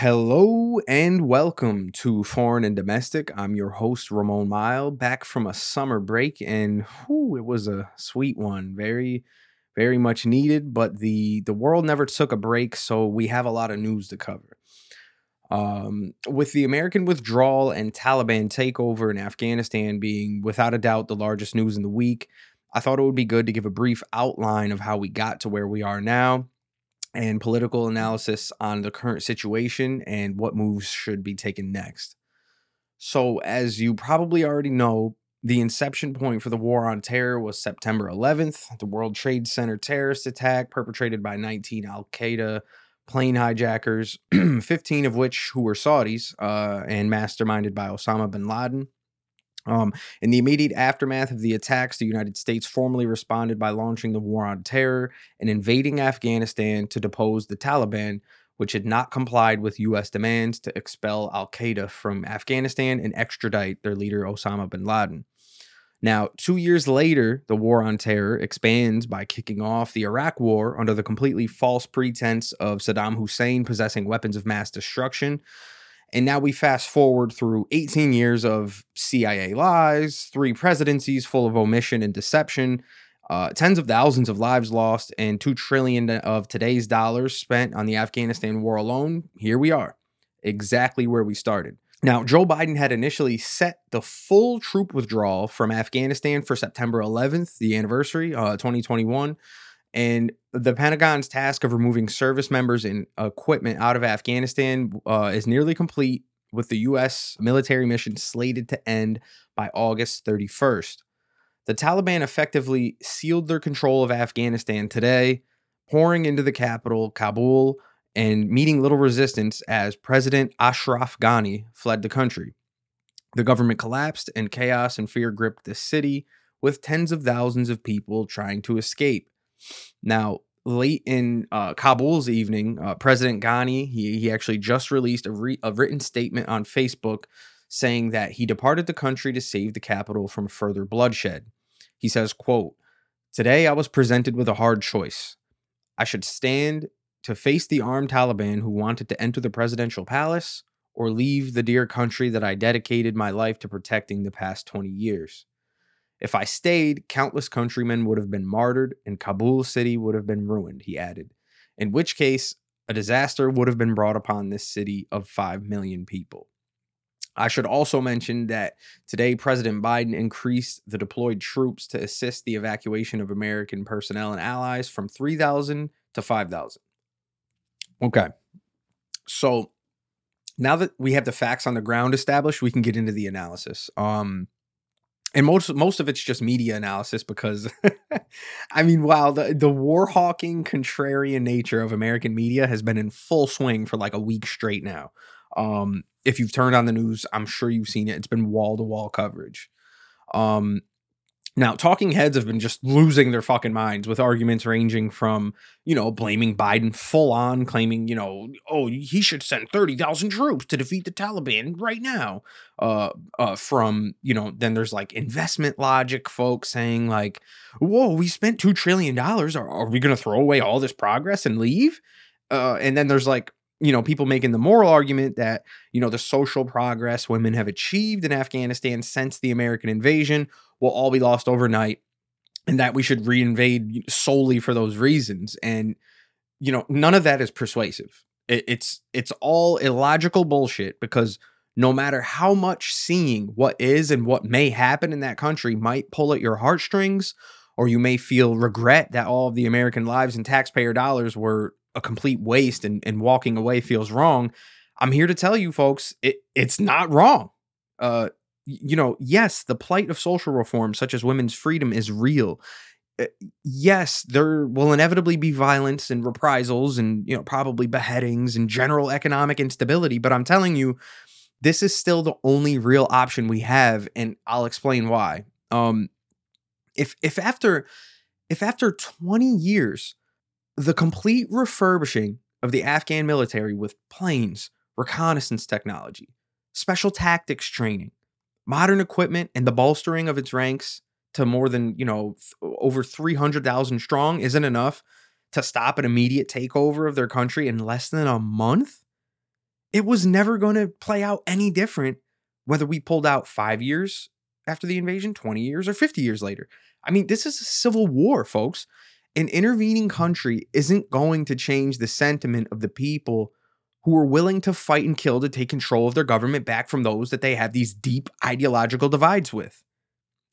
Hello and welcome to Foreign and Domestic. I'm your host, Ramon Mile, back from a summer break, and it was a sweet one. Very, very much needed, but the world never took a break, so we have a lot of news to cover. With the American withdrawal and Taliban takeover in Afghanistan being, without a doubt, the largest news in the week, I thought it would be good to give a brief outline of how we got to where we are now, and political analysis on the current situation and what moves should be taken next. So, as you probably already know, the inception point for the war on terror was September 11th, the World Trade Center terrorist attack perpetrated by 19 Al-Qaeda plane hijackers, 15 of which who were Saudis and masterminded by Osama bin Laden. In the immediate aftermath of the attacks, the United States formally responded by launching the War on Terror and invading Afghanistan to depose the Taliban, which had not complied with U.S. demands to expel al-Qaeda from Afghanistan and extradite their leader Osama bin Laden. Now, 2 years later, the War on Terror expands by kicking off the Iraq War under the completely false pretense of Saddam Hussein possessing weapons of mass destruction. And now we fast forward through 18 years of CIA lies, 3 presidencies full of omission and deception, tens of thousands of lives lost, and $2 trillion of today's dollars spent on the Afghanistan war alone. Here we are, exactly where we started. Now, Joe Biden had initially set the full troop withdrawal from Afghanistan for September 11th, the anniversary, 2021. And the Pentagon's task of removing service members and equipment out of Afghanistan is nearly complete, with the U.S. military mission slated to end by August 31st. The Taliban effectively sealed their control of Afghanistan today, pouring into the capital, Kabul, and meeting little resistance as President Ashraf Ghani fled the country. The government collapsed and chaos and fear gripped the city, with tens of thousands of people trying to escape. Now, late in Kabul's evening, President Ghani, he actually just released a written statement on Facebook saying that he departed the country to save the capital from further bloodshed. He says, quote, "Today I was presented with a hard choice. I should stand to face the armed Taliban who wanted to enter the presidential palace or leave the dear country that I dedicated my life to protecting the past 20 years. If I stayed, countless countrymen would have been martyred and Kabul city would have been ruined," he added, in which case a disaster would have been brought upon this city of 5 million people. I should also mention that today President Biden increased the deployed troops to assist the evacuation of American personnel and allies from 3,000 to 5,000. Okay, so now that we have the facts on the ground established, we can get into the analysis. And most of it's just media analysis because, I mean, wow, the war-hawking, contrarian nature of American media has been in full swing for like a week straight now. If you've turned on the news, I'm sure you've seen it. It's been wall-to-wall coverage. Now, talking heads have been just losing their fucking minds with arguments ranging from, blaming Biden full-on, claiming, he should send 30,000 troops to defeat the Taliban right now. Then there's like investment logic folks saying like, whoa, we spent $2 trillion. Are we going to throw away all this progress and leave? And then there's like, people making the moral argument that, the social progress women have achieved in Afghanistan since the American invasion will all be lost overnight and that we should reinvade solely for those reasons. And, none of that is persuasive. It's all illogical bullshit because no matter how much seeing what is and what may happen in that country might pull at your heartstrings, or you may feel regret that all of the American lives and taxpayer dollars were a complete waste and walking away feels wrong. I'm here to tell you folks, it's not wrong. Yes, the plight of social reforms such as women's freedom is real. Yes, there will inevitably be violence and reprisals and, probably beheadings and general economic instability. But I'm telling you, this is still the only real option we have. And I'll explain why. If after 20 years, the complete refurbishing of the Afghan military with planes, reconnaissance technology, special tactics training, modern equipment, and the bolstering of its ranks to more than, over 300,000 strong isn't enough to stop an immediate takeover of their country in less than a month? It was never going to play out any different whether we pulled out 5 years after the invasion, 20 years, or 50 years later. I mean, this is a civil war, folks. An intervening country isn't going to change the sentiment of the people who are willing to fight and kill to take control of their government back from those that they have these deep ideological divides with.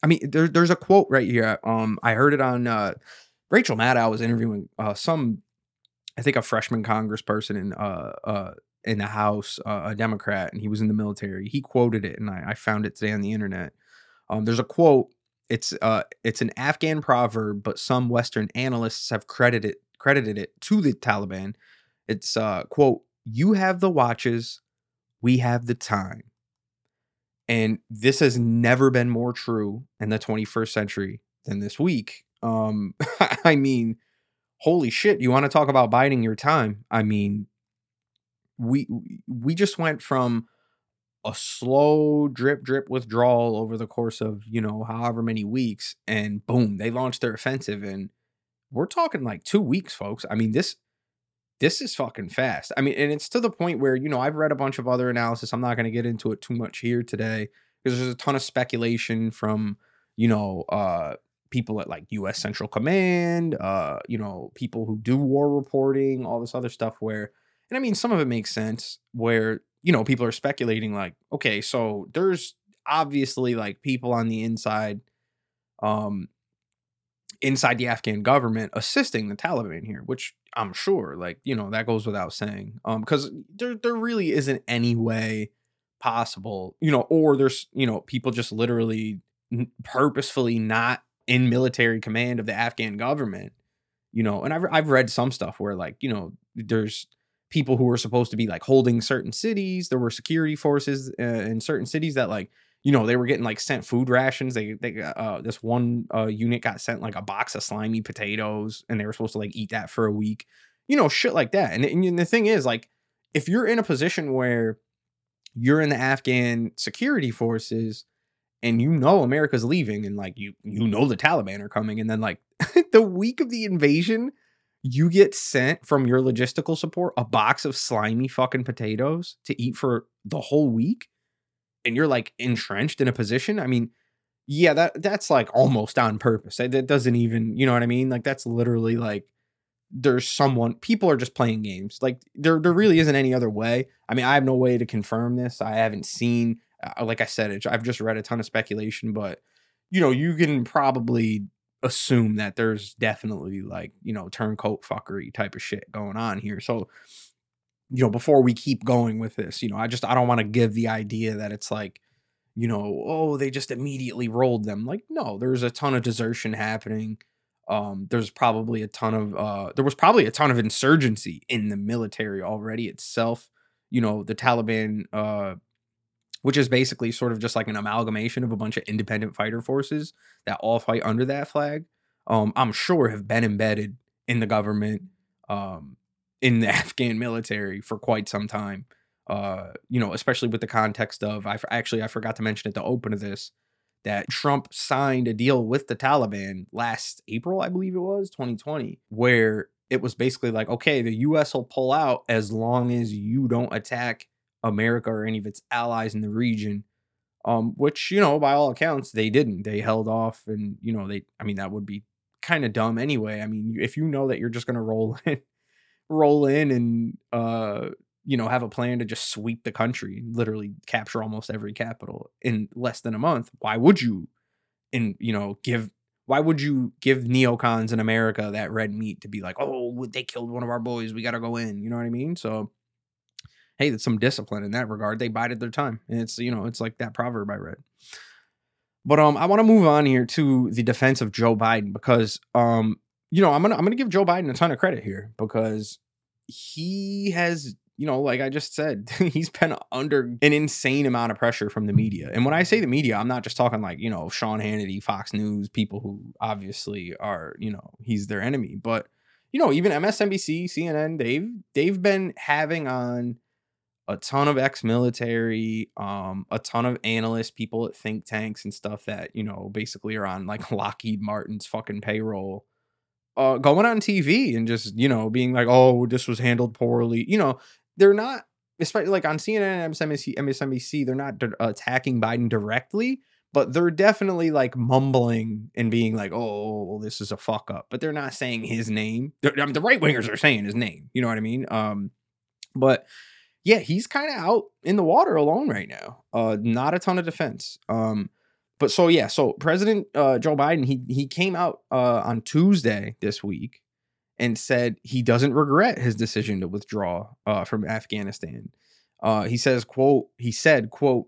I mean, there's a quote right here. I heard it on Rachel Maddow was interviewing I think a freshman congressperson in the House, a Democrat, and he was in the military. He quoted it, and I found it today on the internet. There's a quote. It's an Afghan proverb, but some Western analysts have credited it to the Taliban. It's quote, "You have the watches, we have the time." And this has never been more true in the 21st century than this week. I mean, holy shit, you want to talk about biding your time? I mean, we just went from a slow drip withdrawal over the course of, you know, however many weeks, and boom, they launched their offensive, and we're talking like 2 weeks, folks. I mean, this is fucking fast. I mean, and it's to the point where, you know, I've read a bunch of other analysis. I'm not going to get into it too much here today because there's a ton of speculation from, you know, people at like US Central Command, you know, people who do war reporting, all this other stuff where, and I mean, some of it makes sense where, you know, people are speculating like, okay, so there's obviously like people on the inside, inside the Afghan government assisting the Taliban here, which I'm sure, like, you know, that goes without saying, because there really isn't any way possible, you know, or there's, you know, people just literally purposefully not in military command of the Afghan government, you know, and I've read some stuff where like, you know, there's people who were supposed to be like holding certain cities. There were security forces in certain cities that like, you know, they were getting like sent food rations. They this one unit got sent like a box of slimy potatoes and they were supposed to like eat that for a week, you know, shit like that. And the thing is like, if you're in a position where you're in the Afghan security forces and you know, America's leaving and like, you know, the Taliban are coming. And then like the week of the invasion, you get sent from your logistical support a box of slimy fucking potatoes to eat for the whole week. And you're like entrenched in a position. I mean, yeah, that's like almost on purpose. That doesn't even, you know what I mean? Like that's literally like there's someone, people are just playing games. Like there really isn't any other way. I mean, I have no way to confirm this. I haven't seen, like I said, I've just read a ton of speculation, but you know, you can probably assume that there's definitely like, you know, turncoat fuckery type of shit going on here. So, you know, before we keep going with this, you know, I don't want to give the idea that it's like, you know, oh, they just immediately rolled them. Like, no, there's a ton of desertion happening. There was probably a ton of insurgency in the military already itself. You know, the Taliban, which is basically sort of just like an amalgamation of a bunch of independent fighter forces that all fight under that flag, I'm sure have been embedded in the government, in the Afghan military for quite some time, you know, especially with the context of, I forgot to mention at the open of this, that Trump signed a deal with the Taliban last April, I believe it was, 2020, where it was basically like, okay, the U.S. will pull out as long as you don't attack America or any of its allies in the region, which, you know, by all accounts, they didn't. They held off and, you know, that would be kind of dumb anyway. I mean, if you know that you're just going to roll in and, you know, have a plan to just sweep the country and literally capture almost every capital in less than a month, why would you give neocons in America that red meat to be like, oh, they killed one of our boys, we got to go in. You know what I mean? So, hey, that's some discipline in that regard. They bided their time. And it's, you know, it's like that proverb I read. But I want to move on here to the defense of Joe Biden because, you know, I'm going to give Joe Biden a ton of credit here because he has, you know, like I just said, he's been under an insane amount of pressure from the media. And when I say the media, I'm not just talking like, you know, Sean Hannity, Fox News, people who obviously are, you know, he's their enemy. But, you know, even MSNBC, CNN, they've been having on a ton of ex-military, a ton of analysts, people at think tanks and stuff that, you know, basically are on like Lockheed Martin's fucking payroll, going on TV and just, you know, being like, oh, this was handled poorly. You know, they're not especially like on CNN and MSNBC, they're not attacking Biden directly, but they're definitely like mumbling and being like, oh, this is a fuck up. But they're not saying his name. I mean, the right wingers are saying his name. You know what I mean? But yeah, he's kind of out in the water alone right now. Not a ton of defense. But so, yeah, so President Joe Biden, he came out on Tuesday this week and said he doesn't regret his decision to withdraw from Afghanistan. He says, quote, he said, quote,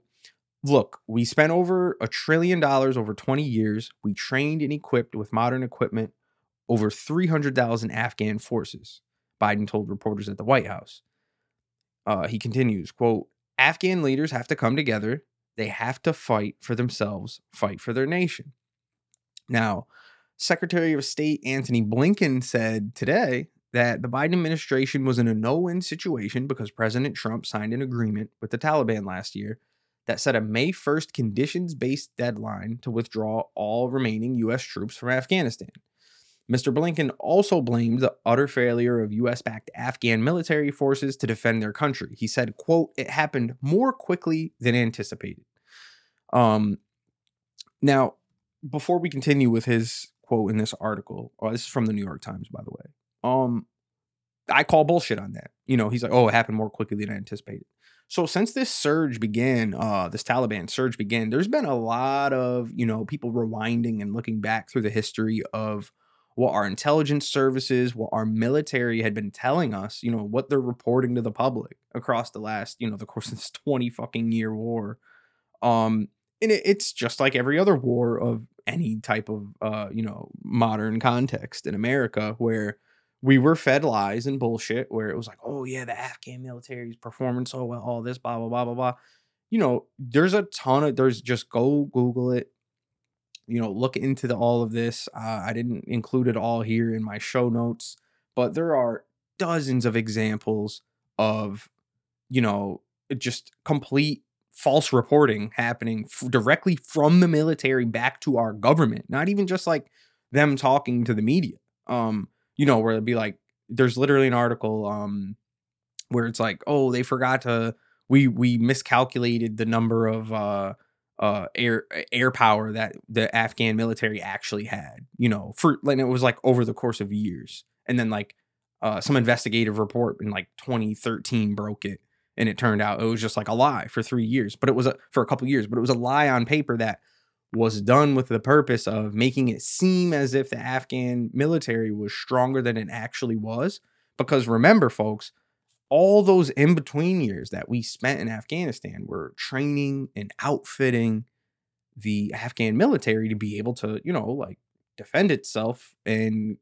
look, we spent over $1 trillion over 20 years. We trained and equipped with modern equipment over 300,000 Afghan forces, Biden told reporters at the White House. He continues, quote, Afghan leaders have to come together. They have to fight for themselves, fight for their nation. Now, Secretary of State Antony Blinken said today that the Biden administration was in a no-win situation because President Trump signed an agreement with the Taliban last year that set a May 1st conditions-based deadline to withdraw all remaining U.S. troops from Afghanistan. Mr. Blinken also blamed the utter failure of U.S.-backed Afghan military forces to defend their country. He said, quote, it happened more quickly than anticipated. Now, before we continue with his quote in this article, this is from the New York Times, by the way, I call bullshit on that. You know, he's like, oh, it happened more quickly than anticipated. So since this surge began, this Taliban surge began, there's been a lot of, you know, people rewinding and looking back through the history of what our intelligence services, what our military had been telling us, you know, what they're reporting to the public across the last, you know, the course of this 20 fucking year war. And it's just like every other war of any type of, you know, modern context in America where we were fed lies and bullshit where it was like, oh, yeah, the Afghan military is performing so well, all this, blah, blah, blah, blah, blah. You know, there's a ton of just go Google it. You know, look into all of this. I didn't include it all here in my show notes, but there are dozens of examples of, you know, just complete false reporting happening directly from the military back to our government. Not even just like them talking to the media, you know, where it'd be like, there's literally an article where it's like, oh, they forgot to, we miscalculated the number of, air power that the Afghan military actually had, you know, for like, it was like over the course of years. And then like some investigative report in like 2013 broke it. And it turned out it was just like a lie for 3 years, but it was for a couple years, but it was a lie on paper that was done with the purpose of making it seem as if the Afghan military was stronger than it actually was. Because remember, folks, all those in-between years that we spent in Afghanistan were training and outfitting the Afghan military to be able to, you know, like defend itself and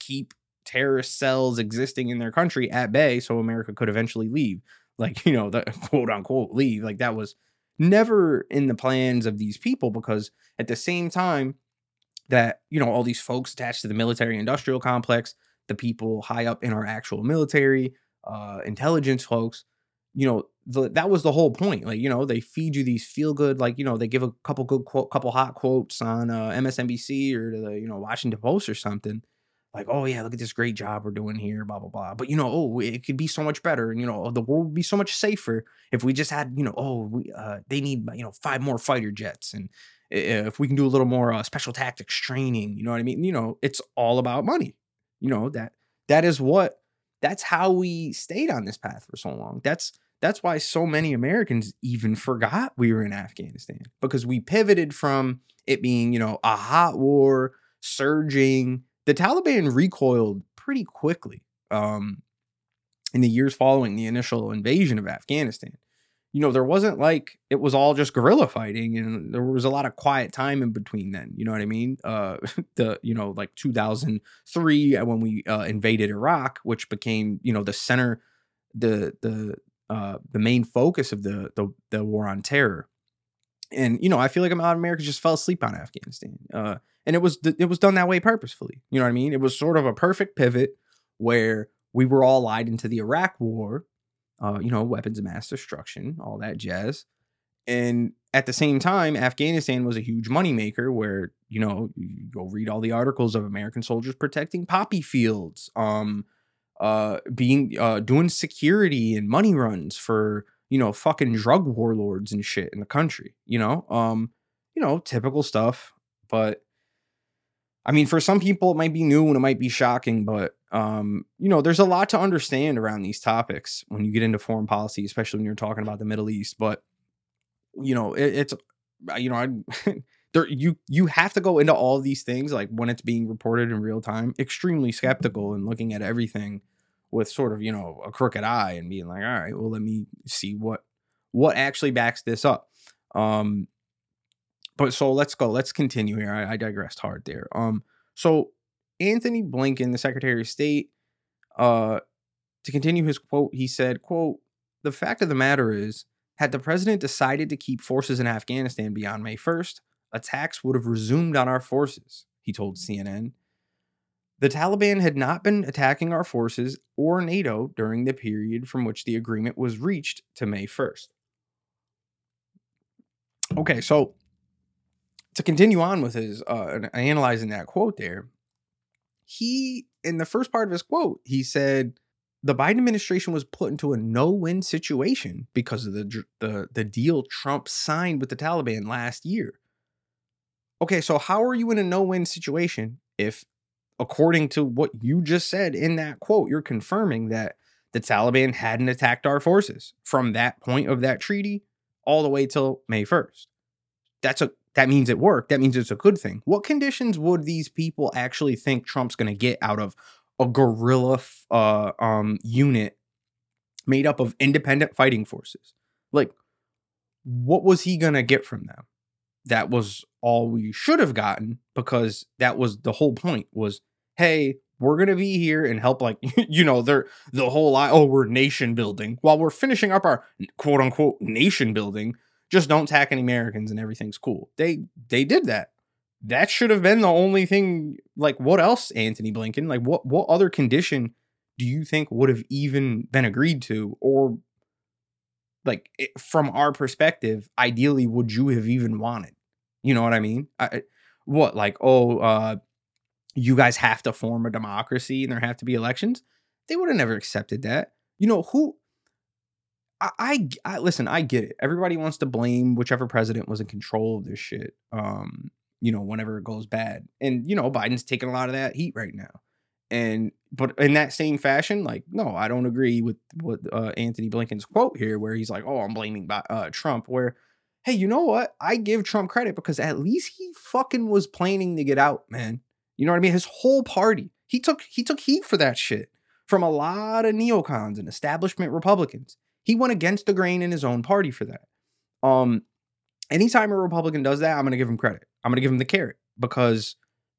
keep terrorist cells existing in their country at bay so America could eventually leave. Like, you know, the quote unquote leave. Like that was never in the plans of these people because at the same time that, you know, all these folks attached to the military industrial complex, the people high up in our actual military, intelligence folks, you know, that was the whole point. Like, you know, they feed you these feel good, like, you know, they give a couple good quote, couple hot quotes on MSNBC or the, you know, Washington Post or something like, oh yeah, look at this great job we're doing here, blah, blah, blah. But you know, oh, it could be so much better. And you know, the world would be so much safer if we just had, you know, oh, they need, you know, 5 more fighter jets. And if we can do a little more special tactics training, you know what I mean? You know, it's all about money. You know, that is what, that's how we stayed on this path for so long. That's why so many Americans even forgot we were in Afghanistan because we pivoted from it being, you know, a hot war surging. The Taliban recoiled pretty quickly in the years following the initial invasion of Afghanistan. You know, there wasn't like it was all just guerrilla fighting and there was a lot of quiet time in between then. You know what I mean? You know, like 2003 when we invaded Iraq, which became, you know, the center, the main focus of the war on terror. And, you know, I feel like a lot of Americans just fell asleep on Afghanistan. And it was done that way purposefully. You know what I mean? It was sort of a perfect pivot where we were all lied into the Iraq war. You know, weapons of mass destruction, all that jazz. And at the same time, Afghanistan was a huge moneymaker where, you know, you go read all the articles of American soldiers protecting poppy fields, doing security and money runs for, you know, fucking drug warlords and shit in the country, you know, typical stuff. But I mean, for some people it might be new and it might be shocking, but, you know, there's a lot to understand around these topics when you get into foreign policy, especially when you're talking about the Middle East. But, you know, it's, you know, there, you have to go into all these things, like when it's being reported in real time, extremely skeptical and looking at everything with sort of, you know, a crooked eye and being like, all right, well, let me see what actually backs this up. But so let's go. Let's continue here. I digressed hard there. So Antony Blinken, the Secretary of State, to continue his quote, he said, quote, "The fact of the matter is, had the president decided to keep forces in Afghanistan beyond May 1st, attacks would have resumed on our forces," he told CNN. "The Taliban had not been attacking our forces or NATO during the period from which the agreement was reached to May 1st. Okay, so to continue on with his analyzing that quote there, he, in the first part of his quote, he said the Biden administration was put into a no-win situation because of the deal Trump signed with the Taliban last year. Okay, so how are you in a no-win situation if, according to what you just said in that quote, you're confirming that the Taliban hadn't attacked our forces from that point of that treaty all the way till May 1st? That means it worked. That means it's a good thing. What conditions would these people actually think Trump's going to get out of a guerrilla unit made up of independent fighting forces? Like, what was he going to get from them? That was all we should have gotten, because that was the whole point, was, hey, we're going to be here and help, like, you know, the whole, we're nation building while we're finishing up our quote unquote nation building. Just don't attack any Americans and everything's cool. They did that. That should have been the only thing. Like, what else, Antony Blinken? Like, what other condition do you think would have even been agreed to? Or, like, from our perspective, ideally, would you have even wanted? You know what I mean? You guys have to form a democracy and there have to be elections? They would have never accepted that. You know, who... I listen, I get it. Everybody wants to blame whichever president was in control of this shit, you know, whenever it goes bad. And, you know, Biden's taking a lot of that heat right now. But in that same fashion, like, no, I don't agree with what Antony Blinken's quote here, where he's like, oh, I'm blaming Trump, where, hey, you know what? I give Trump credit because at least he fucking was planning to get out, man. You know what I mean? His whole party. He took heat for that shit from a lot of neocons and establishment Republicans. He went against the grain in his own party for that. Anytime a Republican does that, I'm going to give him credit. I'm going to give him the carrot, because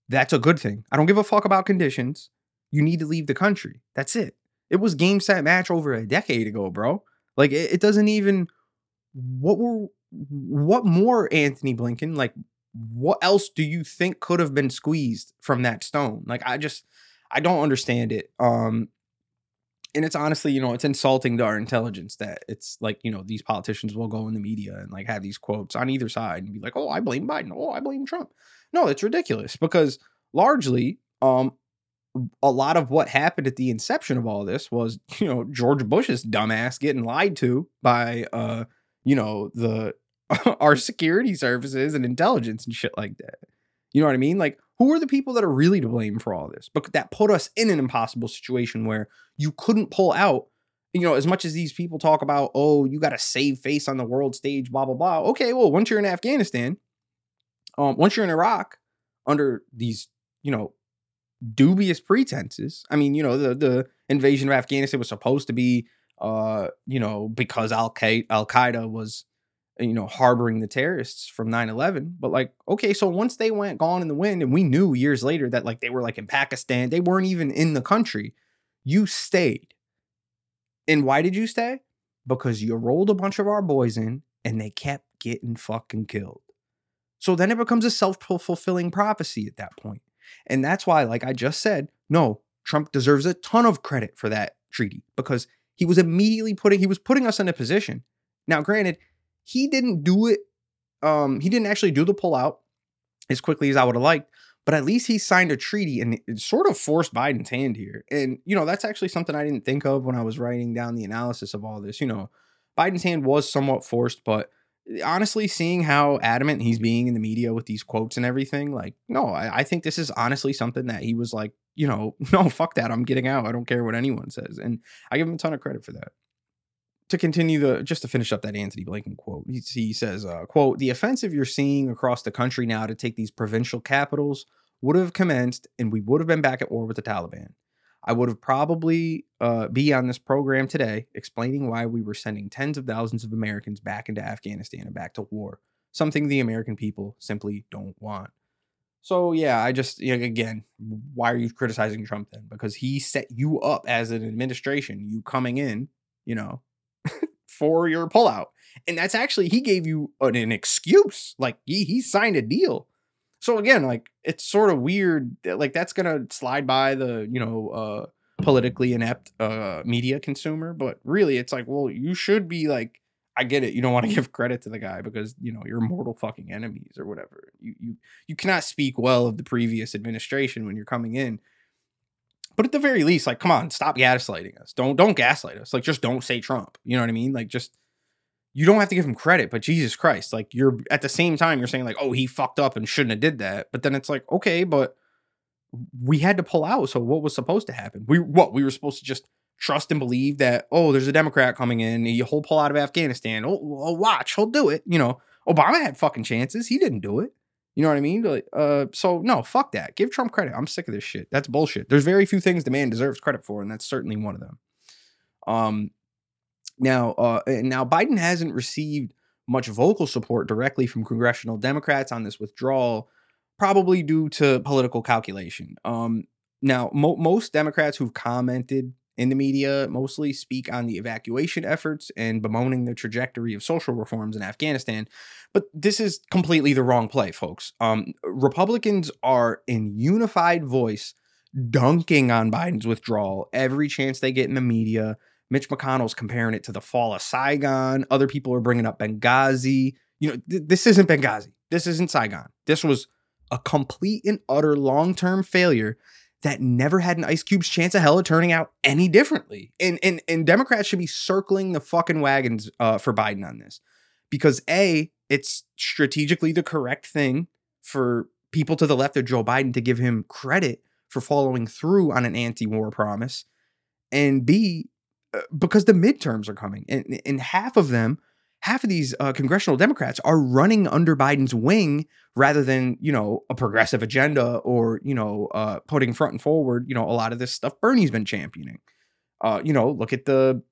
that's a good thing. I don't give a fuck about conditions. You need to leave the country. That's it. It was game, set, match over a decade ago, bro. Like, it doesn't even... What more, Antony Blinken? Like, what else do you think could have been squeezed from that stone? Like, I don't understand it. And it's honestly, you know, it's insulting to our intelligence that it's like, you know, these politicians will go in the media and like have these quotes on either side and be like, oh, I blame Biden. Oh, I blame Trump. No, it's ridiculous, because largely a lot of what happened at the inception of all this was, you know, George Bush's dumbass getting lied to by, you know, our security services and intelligence and shit like that. You know what I mean? Like, who are the people that are really to blame for all this? But that put us in an impossible situation where you couldn't pull out, you know, as much as these people talk about, oh, you got to save face on the world stage, blah, blah, blah. Okay, well, once you're in Afghanistan, once you're in Iraq under these, you know, dubious pretenses. I mean, you know, the invasion of Afghanistan was supposed to be, you know, because Al-Qaeda was, you know, harboring the terrorists from 9/11. But like, okay, so once they went gone in the wind, and we knew years later that like they were like in Pakistan, they weren't even in the country. You stayed. And why did you stay? Because you rolled a bunch of our boys in and they kept getting fucking killed. So then it becomes a self-fulfilling prophecy at that point. And that's why, like I just said, no, Trump deserves a ton of credit for that treaty, because he was immediately putting us in a position. Now, granted, he didn't do it. He didn't actually do the pullout as quickly as I would have liked, But at least he signed a treaty and it sort of forced Biden's hand here. And, you know, that's actually something I didn't think of when I was writing down the analysis of all this. You know, Biden's hand was somewhat forced, but honestly, seeing how adamant he's being in the media with these quotes and everything, like, no, I think this is honestly something that he was like, you know, no, fuck that. I'm getting out. I don't care what anyone says. And I give him a ton of credit for that. To continue to finish up that Antony Blinken quote, he says, quote, the offensive you're seeing across the country now to take these provincial capitals would have commenced and we would have been back at war with the Taliban. I would have probably be on this program today explaining why we were sending tens of thousands of Americans back into Afghanistan and back to war, something the American people simply don't want. So, yeah, again, why are you criticizing Trump then? Because he set you up as an administration, you coming in, you know, for your pullout. And that's actually, he gave you an excuse. Like, he signed a deal. So, again, like, it's sort of weird. Like, that's going to slide by the, you know, politically inept media consumer. But really, it's like, well, you should be like, I get it. You don't want to give credit to the guy because, you know, you're mortal fucking enemies or whatever. You cannot speak well of the previous administration when you're coming in. But at the very least, like, come on, stop gaslighting us. Don't gaslight us. Like, just don't say Trump. You know what I mean? Like, just, you don't have to give him credit, but Jesus Christ, like, you're at the same time, you're saying like, oh, he fucked up and shouldn't have did that. But then it's like, okay, but we had to pull out. So what was supposed to happen? We were supposed to just trust and believe that, oh, there's a Democrat coming in, he'll pull out of Afghanistan. Oh, watch, he'll do it. You know, Obama had fucking chances. He didn't do it. You know what I mean? Like, so no, fuck that. Give Trump credit. I'm sick of this shit. That's bullshit. There's very few things the man deserves credit for, and that's certainly one of them. Now Biden hasn't received much vocal support directly from congressional Democrats on this withdrawal, probably due to political calculation. Now most Democrats who've commented in the media mostly speak on the evacuation efforts and bemoaning the trajectory of social reforms in Afghanistan. But this is completely the wrong play, folks. Republicans are in unified voice dunking on Biden's withdrawal every chance they get in the media. Mitch McConnell's comparing it to the fall of Saigon. Other people are bringing up Benghazi. You know, this isn't Benghazi. This isn't Saigon. This was a complete and utter long-term failure that never had an Ice Cube's chance of hell of turning out any differently. And Democrats should be circling the fucking wagons for Biden on this. Because A, it's strategically the correct thing for people to the left of Joe Biden to give him credit for following through on an anti-war promise. And B, because the midterms are coming. And half of these congressional Democrats are running under Biden's wing rather than, you know, a progressive agenda or, you know, putting front and forward, you know, a lot of this stuff Bernie's been championing. You know, look at the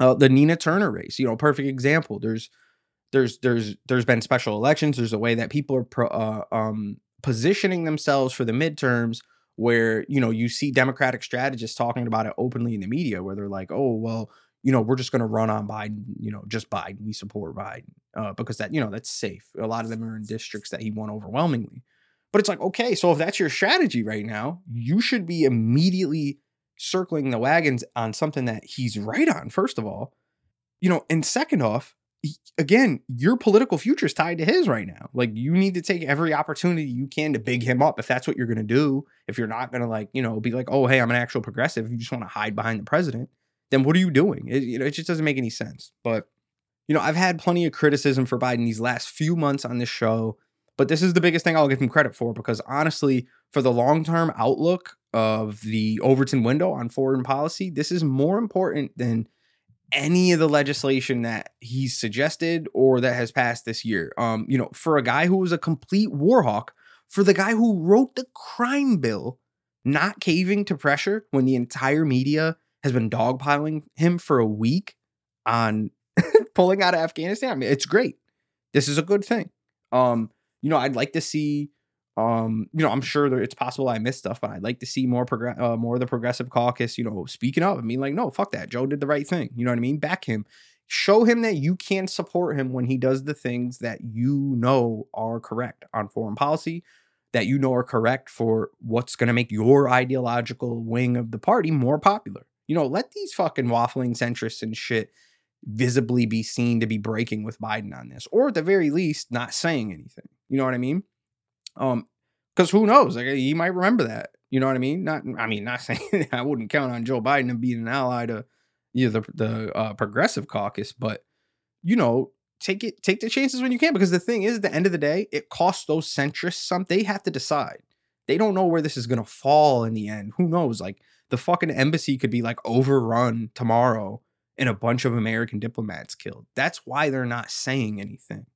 Nina Turner race, you know, perfect example. There's been special elections. There's a way that people are positioning themselves for the midterms where, you know, you see Democratic strategists talking about it openly in the media where they're like, oh, well, you know, we're just going to run on Biden, you know, just Biden. We support Biden because that, you know, that's safe. A lot of them are in districts that he won overwhelmingly. But it's like, OK, so if that's your strategy right now, you should be immediately circling the wagons on something that he's right on, first of all, you know, and second off, again, your political future is tied to his right now. Like, you need to take every opportunity you can to big him up if that's what you're going to do. If you're not going to, like, you know, be like, oh, hey, I'm an actual progressive. You just want to hide behind the president. Then what are you doing? It just doesn't make any sense. But, you know, I've had plenty of criticism for Biden these last few months on this show, but this is the biggest thing I'll give him credit for, because honestly, for the long-term outlook of the Overton window on foreign policy, this is more important than any of the legislation that he's suggested or that has passed this year. You know, for a guy who was a complete war hawk, for the guy who wrote the crime bill, not caving to pressure when the entire media has been dogpiling him for a week on pulling out of Afghanistan. I mean, it's great. This is a good thing. You know, I'd like to see, you know, I'm sure that it's possible I missed stuff, but I'd like to see more of the Progressive Caucus, you know, speaking up. I mean, like, no, fuck that. Joe did the right thing. You know what I mean? Back him. Show him that you can support him when he does the things that you know are correct on foreign policy, that you know are correct for what's going to make your ideological wing of the party more popular. You know, let these fucking waffling centrists and shit visibly be seen to be breaking with Biden on this, or at the very least, not saying anything. You know what I mean? Because who knows? Like, he might remember that. You know what I mean? Not saying I wouldn't count on Joe Biden to be an ally to the Progressive Caucus, but you know, take the chances when you can, because the thing is, at the end of the day, it costs those centrists something. They have to decide. They don't know where this is going to fall in the end. Who knows? Like, the fucking embassy could be like overrun tomorrow and a bunch of American diplomats killed. That's why they're not saying anything.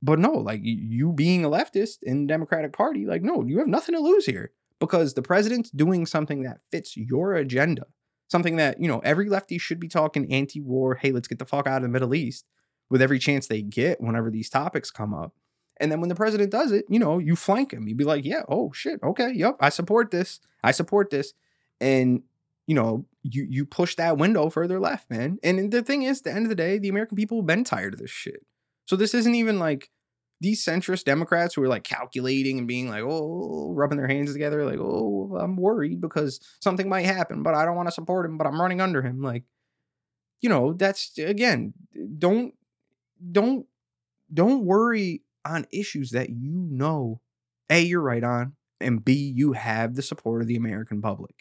But no, like, you being a leftist in the Democratic Party, like, no, you have nothing to lose here, because the president's doing something that fits your agenda. Something that, you know, every lefty should be talking anti-war, hey, let's get the fuck out of the Middle East with every chance they get whenever these topics come up. And then when the president does it, you know, you flank him. You'd be like, yeah, oh, shit, okay, yep, I support this. And, you know, you push that window further left, man. And the thing is, at the end of the day, the American people have been tired of this shit. So this isn't even like these centrist Democrats who are like calculating and being like, oh, rubbing their hands together. Like, oh, I'm worried because something might happen, but I don't want to support him, but I'm running under him. Like, you know, that's, again, don't worry on issues that, you know, A, you're right on, and B, you have the support of the American public.